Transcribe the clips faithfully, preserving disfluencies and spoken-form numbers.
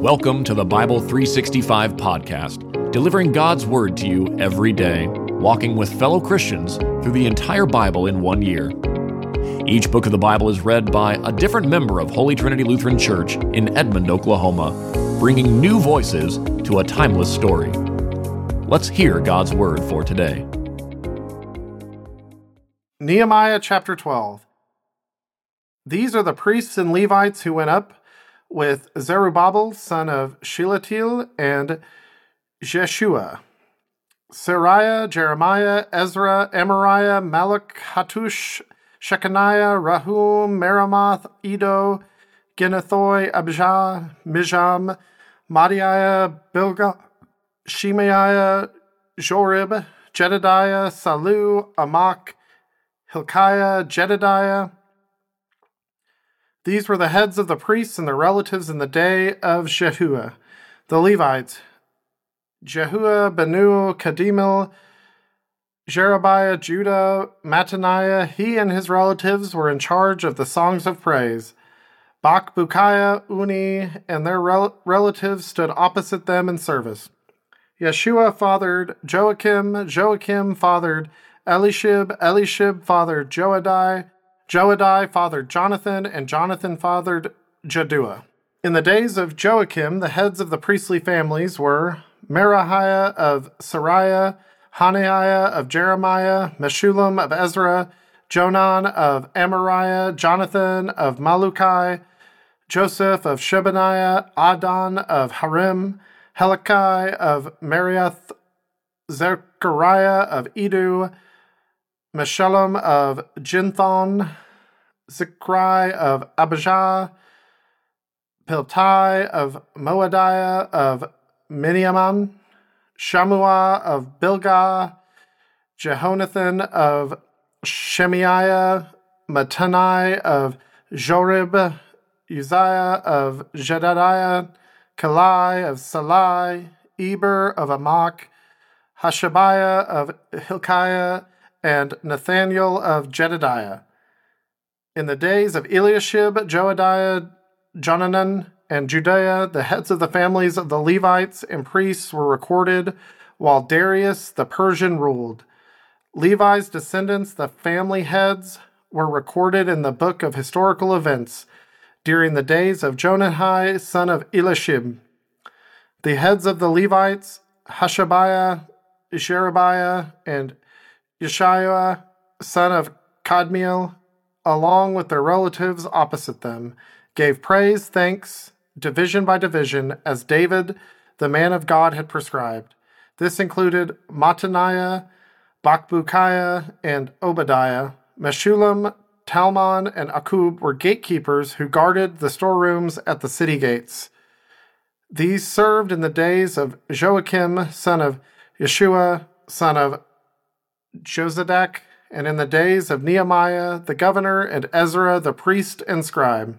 Welcome to the Bible three sixty-five podcast, delivering God's Word to you every day, walking with fellow Christians through the entire Bible in one year. Each book of the Bible is read by a different member of Holy Trinity Lutheran Church in Edmond, Oklahoma, bringing new voices to a timeless story. Let's hear God's Word for today. Nehemiah chapter twelve. These are the priests and Levites who went up with Zerubbabel, son of Shealtiel, and Jeshua, Seraiah, Jeremiah, Ezra, Amariah, Malak, Hattush, Shekaniah, Rahum, Meramoth, Iddo, Genethoi, Abjah, Mijam, Madiah, Bilgah, Shemaiah, Jorib, Jedidiah, Salu, Amak, Hilkiah, Jedidiah. These were the heads of the priests and their relatives in the day of Jeshua. The Levites, Jeshua, Benu, Kadimel, Jeremiah, Judah, Mataniah, he and his relatives were in charge of the songs of praise. Bakbukiah, Uni, and their rel- relatives stood opposite them in service. Jeshua fathered Joachim, Joachim fathered Eliashib, Eliashib fathered Joadiah, Joadiah fathered Jonathan, and Jonathan fathered Jedidiah. In the days of Joachim, the heads of the priestly families were Merahiah of Seraiah, Hananiah of Jeremiah, Meshulam of Ezra, Jonan of Amariah, Jonathan of Malukai, Joseph of Shebaniah, Adon of Harim, Hilkiah of Meramoth, Zechariah of Iddo, Meshulam of Genethon, Zechariah of Abjah, Piltai of Moadiah of Miniaman, Shamuah of Bilgah, Jehonathan of Shemaiah, Mataniah of Jorib, Uzziah of Jedidiah, Kelai of Salai, Eber of Amak, Hashabiah of Hilkiah, and Nathaniel of Jedidiah. In the days of Eliashib, Joadiah, Jonathan, and Jedidiah, the heads of the families of the Levites and priests were recorded, while Darius the Persian ruled. Levi's descendants, the family heads, were recorded in the book of historical events during the days of Jonahai, son of Eliashib. The heads of the Levites, Hashabiah, Sherebiah, and Yeshua, son of Kadmiel, along with their relatives opposite them, gave praise, thanks, division by division, as David, the man of God, had prescribed. This included Mataniah, Bakbukiah, and Obadiah. Meshulam, Talmon, and Akub were gatekeepers who guarded the storerooms at the city gates. These served in the days of Joachim, son of Jeshua, son of Josadak, and in the days of Nehemiah the governor and Ezra the priest and scribe.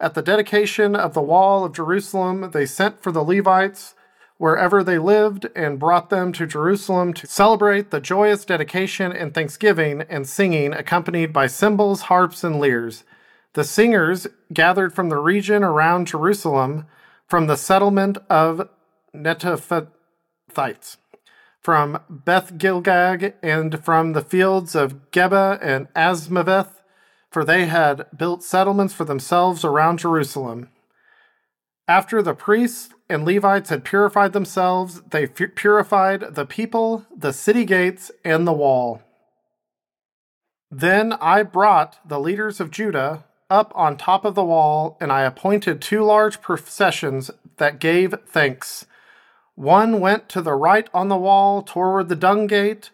At the dedication of the wall of Jerusalem, they sent for the Levites wherever they lived and brought them to Jerusalem to celebrate the joyous dedication and thanksgiving and singing accompanied by cymbals, harps, and lyres. The singers gathered from the region around Jerusalem, from the settlement of Netophathites, from Beth Gilgag, and from the fields of Geba and Asmaveth, for they had built settlements for themselves around Jerusalem. After the priests and Levites had purified themselves, they f- purified the people, the city gates, and the wall. Then I brought the leaders of Judah up on top of the wall, and I appointed two large processions that gave thanks. One went to the right on the wall toward the dung gate.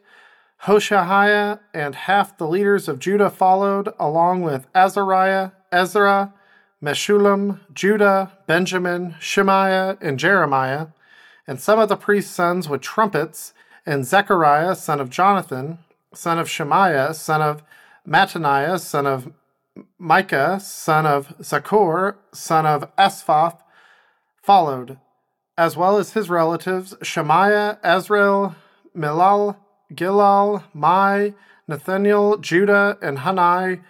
Hoshaiah and half the leaders of Judah followed, along with Azariah, Ezra, Meshulam, Judah, Benjamin, Shemaiah, and Jeremiah, and some of the priest's sons with trumpets, and Zechariah, son of Jonathan, son of Shemaiah, son of Mataniah, son of Micah, son of Zakur, son of Asaph, followed, as well as his relatives, Shemaiah, Azrael, Milal, Gilal, Mai, Nathaniel, Judah, and Hanai,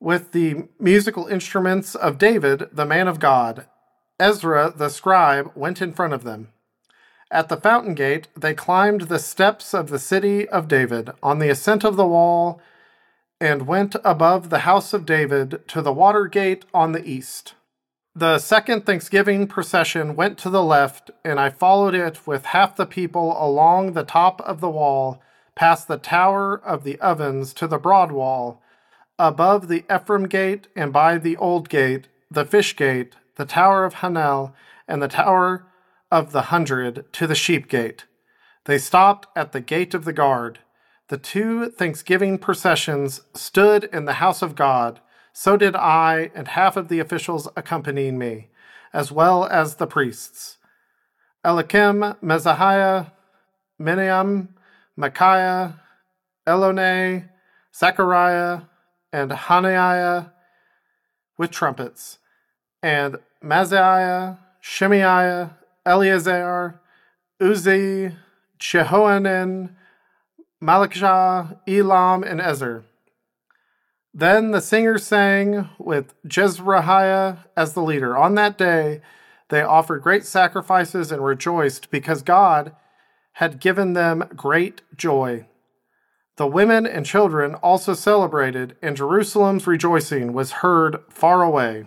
with the musical instruments of David, the man of God. Ezra the scribe went in front of them. At the fountain gate, they climbed the steps of the city of David on the ascent of the wall and went above the house of David to the water gate on the east. The second Thanksgiving procession went to the left, and I followed it with half the people along the top of the wall, past the tower of the ovens to the broad wall, above the Ephraim gate and by the old gate, the fish gate, the tower of Hanel, and the tower of the hundred to the sheep gate. They stopped at the gate of the guard. The two Thanksgiving processions stood in the house of God. So did I and half of the officials accompanying me, as well as the priests. Eliakim, Mezaiah, Miniam, Micaiah, Elonai, Zechariah, and Hananiah with trumpets, and Maziah, Shemaiah, Eleazar, Uzi, Jehoanan, Malakijah, Elam, and Ezer. Then the singers sang with Jezreiah as the leader. On that day, they offered great sacrifices and rejoiced because God had given them great joy. The women and children also celebrated, and Jerusalem's rejoicing was heard far away.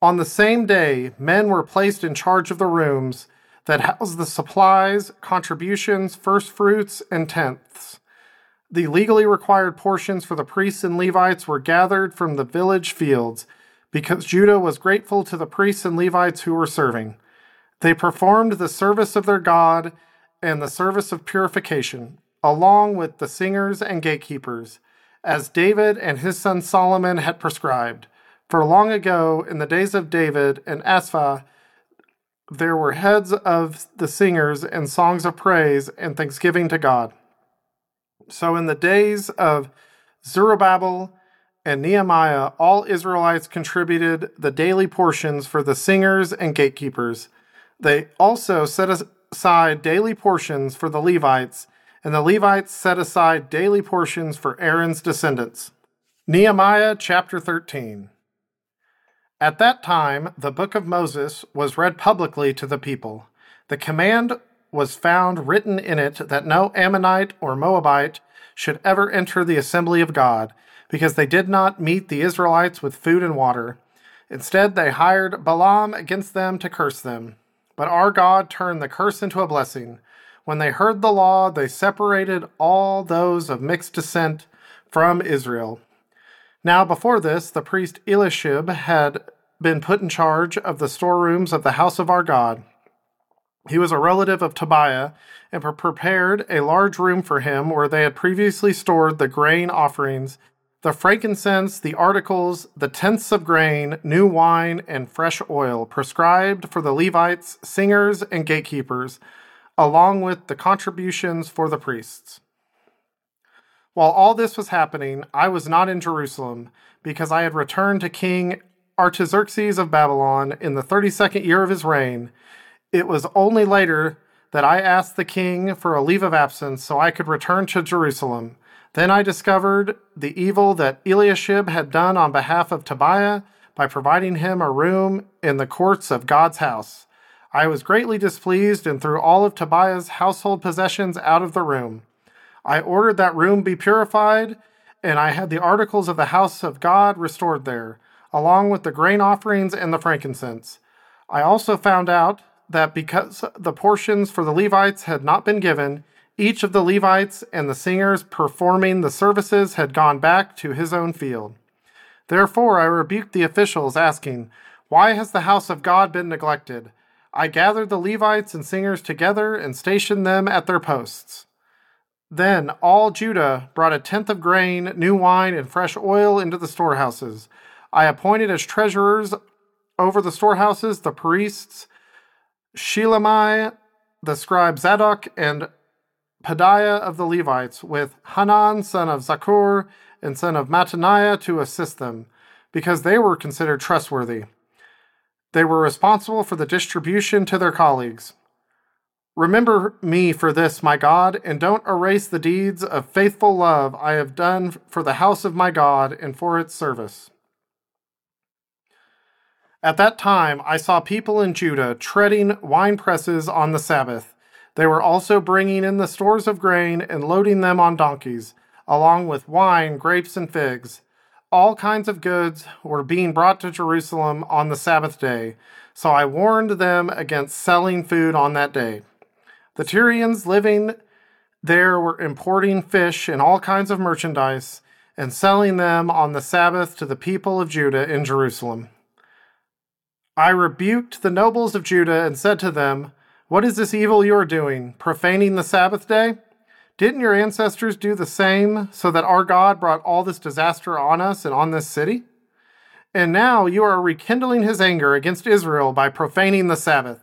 On the same day, men were placed in charge of the rooms that housed the supplies, contributions, first fruits, and tenths. The legally required portions for the priests and Levites were gathered from the village fields, because Judah was grateful to the priests and Levites who were serving. They performed the service of their God and the service of purification, along with the singers and gatekeepers, as David and his son Solomon had prescribed. For long ago, in the days of David and Asaph, there were heads of the singers and songs of praise and thanksgiving to God. So in the days of Zerubbabel and Nehemiah, all Israelites contributed the daily portions for the singers and gatekeepers. They also set aside daily portions for the Levites, and the Levites set aside daily portions for Aaron's descendants. Nehemiah chapter thirteen. At that time, the book of Moses was read publicly to the people. The command was found written in it that no Ammonite or Moabite should ever enter the assembly of God, because they did not meet the Israelites with food and water. Instead, they hired Balaam against them to curse them. But our God turned the curse into a blessing. When they heard the law, they separated all those of mixed descent from Israel. Now before this, the priest Eliashib had been put in charge of the storerooms of the house of our God. He was a relative of Tobiah, and prepared a large room for him where they had previously stored the grain offerings, the frankincense, the articles, the tenths of grain, new wine, and fresh oil, prescribed for the Levites, singers, and gatekeepers, along with the contributions for the priests. While all this was happening, I was not in Jerusalem, because I had returned to King Artaxerxes of Babylon in the thirty-second year of his reign. It was only later that I asked the king for a leave of absence so I could return to Jerusalem. Then I discovered the evil that Eliashib had done on behalf of Tobiah by providing him a room in the courts of God's house. I was greatly displeased and threw all of Tobiah's household possessions out of the room. I ordered that room be purified, and I had the articles of the house of God restored there, along with the grain offerings and the frankincense. I also found out that because the portions for the Levites had not been given, each of the Levites and the singers performing the services had gone back to his own field. Therefore I rebuked the officials, asking, "Why has the house of God been neglected?" I gathered the Levites and singers together and stationed them at their posts. Then all Judah brought a tenth of grain, new wine, and fresh oil into the storehouses. I appointed as treasurers over the storehouses the priests Shelemai, the scribe Zadok, and Padiah of the Levites, with Hanan, son of Zakur, and son of Mataniah to assist them, because they were considered trustworthy. They were responsible for the distribution to their colleagues. Remember me for this, my God, and don't erase the deeds of faithful love I have done for the house of my God and for its service. At that time I saw people in Judah treading winepresses on the Sabbath. They were also bringing in the stores of grain and loading them on donkeys, along with wine, grapes, and figs. All kinds of goods were being brought to Jerusalem on the Sabbath day, so I warned them against selling food on that day. The Tyrians living there were importing fish and all kinds of merchandise and selling them on the Sabbath to the people of Judah in Jerusalem. I rebuked the nobles of Judah and said to them, "What is this evil you are doing, profaning the Sabbath day? Didn't your ancestors do the same, so that our God brought all this disaster on us and on this city? And now you are rekindling his anger against Israel by profaning the Sabbath."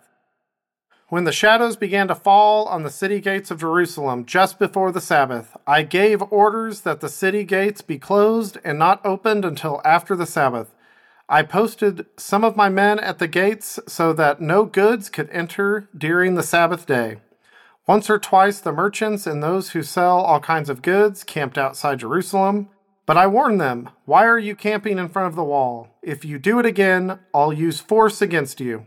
When the shadows began to fall on the city gates of Jerusalem just before the Sabbath, I gave orders that the city gates be closed and not opened until after the Sabbath. I posted some of my men at the gates so that no goods could enter during the Sabbath day. Once or twice the merchants and those who sell all kinds of goods camped outside Jerusalem, but I warned them, "Why are you camping in front of the wall? If you do it again, I'll use force against you."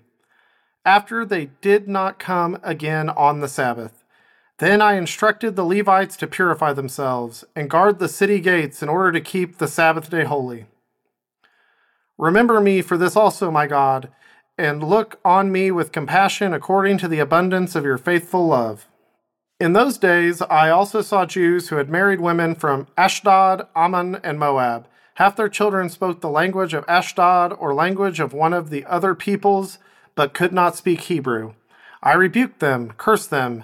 After they did not come again on the Sabbath. Then I instructed the Levites to purify themselves and guard the city gates in order to keep the Sabbath day holy. Remember me for this also, my God, and look on me with compassion according to the abundance of your faithful love. In those days I also saw Jews who had married women from Ashdod, Ammon, and Moab. Half their children spoke the language of Ashdod or language of one of the other peoples, but could not speak Hebrew. I rebuked them, cursed them,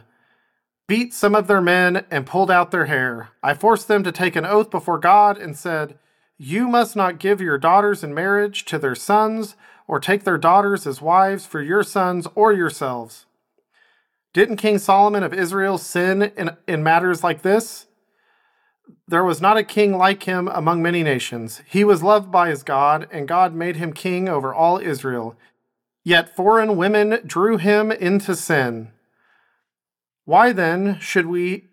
beat some of their men, and pulled out their hair. I forced them to take an oath before God and said, "You must not give your daughters in marriage to their sons, or take their daughters as wives for your sons or yourselves." Didn't King Solomon of Israel sin in, in matters like this? There was not a king like him among many nations. He was loved by his God, and God made him king over all Israel. Yet foreign women drew him into sin. Why then should we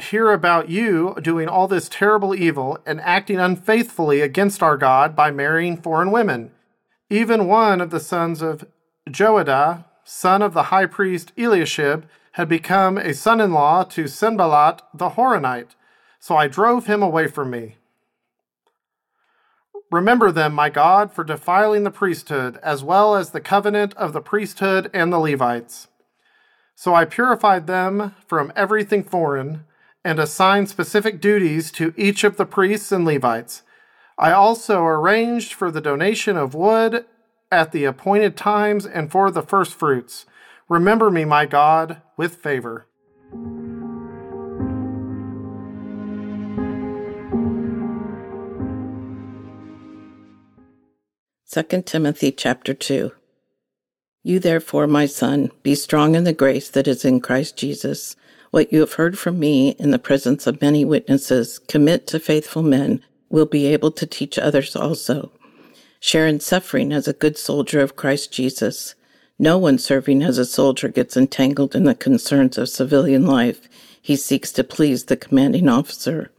hear about you doing all this terrible evil and acting unfaithfully against our God by marrying foreign women? Even one of the sons of Joiada, son of the high priest Eliashib, had become a son-in-law to Sanballat the Horonite, so I drove him away from me. Remember them, my God, for defiling the priesthood, as well as the covenant of the priesthood and the Levites. So I purified them from everything foreign, and assigned specific duties to each of the priests and Levites. I also arranged for the donation of wood at the appointed times and for the first fruits. Remember me, my God, with favor. Second Timothy chapter two. You therefore, my son, be strong in the grace that is in Christ Jesus. What you have heard from me in the presence of many witnesses, commit to faithful men, will be able to teach others also. Share in suffering as a good soldier of Christ Jesus. No one serving as a soldier gets entangled in the concerns of civilian life. He seeks to please the commanding officer.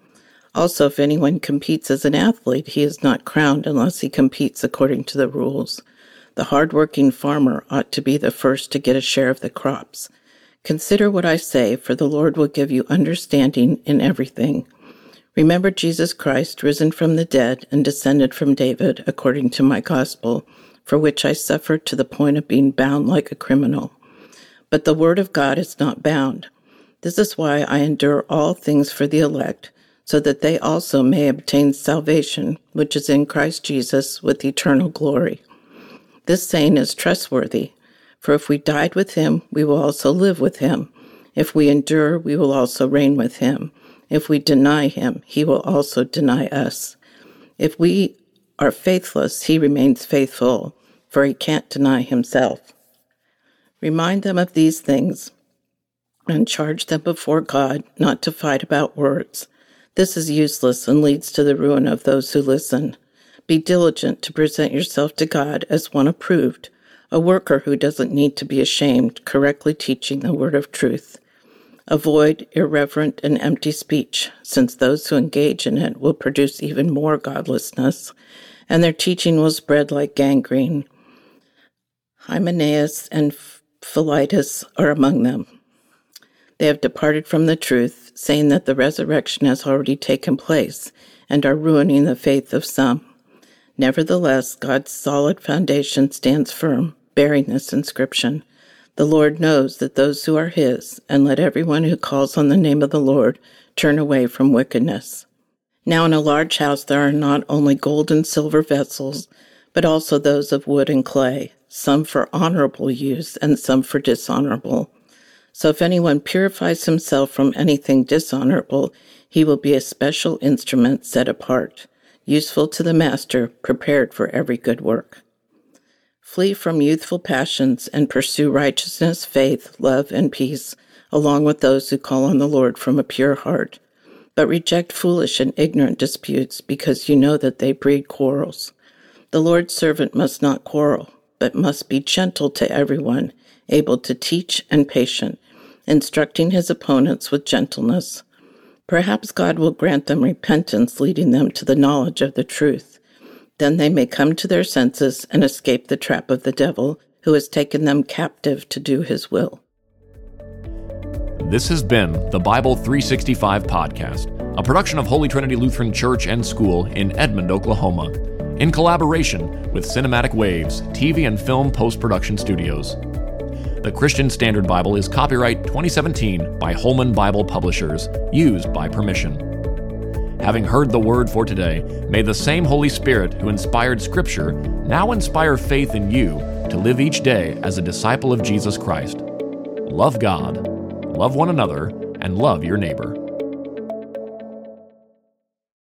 Also, if anyone competes as an athlete, he is not crowned unless he competes according to the rules. The hard-working farmer ought to be the first to get a share of the crops. Consider what I say, for the Lord will give you understanding in everything. Remember Jesus Christ, risen from the dead and descended from David, according to my gospel, for which I suffered to the point of being bound like a criminal. But the word of God is not bound. This is why I endure all things for the elect, so that they also may obtain salvation, which is in Christ Jesus, with eternal glory. This saying is trustworthy. For if we died with him, we will also live with him. If we endure, we will also reign with him. If we deny him, he will also deny us. If we are faithless, he remains faithful, for he can't deny himself. Remind them of these things and charge them before God not to fight about words. This is useless and leads to the ruin of those who listen. Be diligent to present yourself to God as one approved, a worker who doesn't need to be ashamed, correctly teaching the word of truth. Avoid irreverent and empty speech, since those who engage in it will produce even more godlessness, and their teaching will spread like gangrene. Hymenaeus and Philetus are among them. They have departed from the truth, saying that the resurrection has already taken place and are ruining the faith of some. Nevertheless, God's solid foundation stands firm, bearing this inscription. The Lord knows that those who are his, and let everyone who calls on the name of the Lord turn away from wickedness. Now in a large house there are not only gold and silver vessels, but also those of wood and clay, some for honorable use and some for dishonorable. So if anyone purifies himself from anything dishonorable, he will be a special instrument set apart, useful to the master, prepared for every good work. Flee from youthful passions and pursue righteousness, faith, love, and peace, along with those who call on the Lord from a pure heart. But reject foolish and ignorant disputes, because you know that they breed quarrels. The Lord's servant must not quarrel, but must be gentle to everyone, able to teach and patient, instructing his opponents with gentleness. Perhaps God will grant them repentance, leading them to the knowledge of the truth. Then they may come to their senses and escape the trap of the devil, who has taken them captive to do his will. This has been the Bible three sixty-five Podcast, a production of Holy Trinity Lutheran Church and School in Edmond, Oklahoma, in collaboration with Cinematic Waves T V and Film Post-Production Studios. The Christian Standard Bible is copyright twenty seventeen by Holman Bible Publishers, used by permission. Having heard the word for today, may the same Holy Spirit who inspired Scripture now inspire faith in you to live each day as a disciple of Jesus Christ. Love God, love one another, and love your neighbor.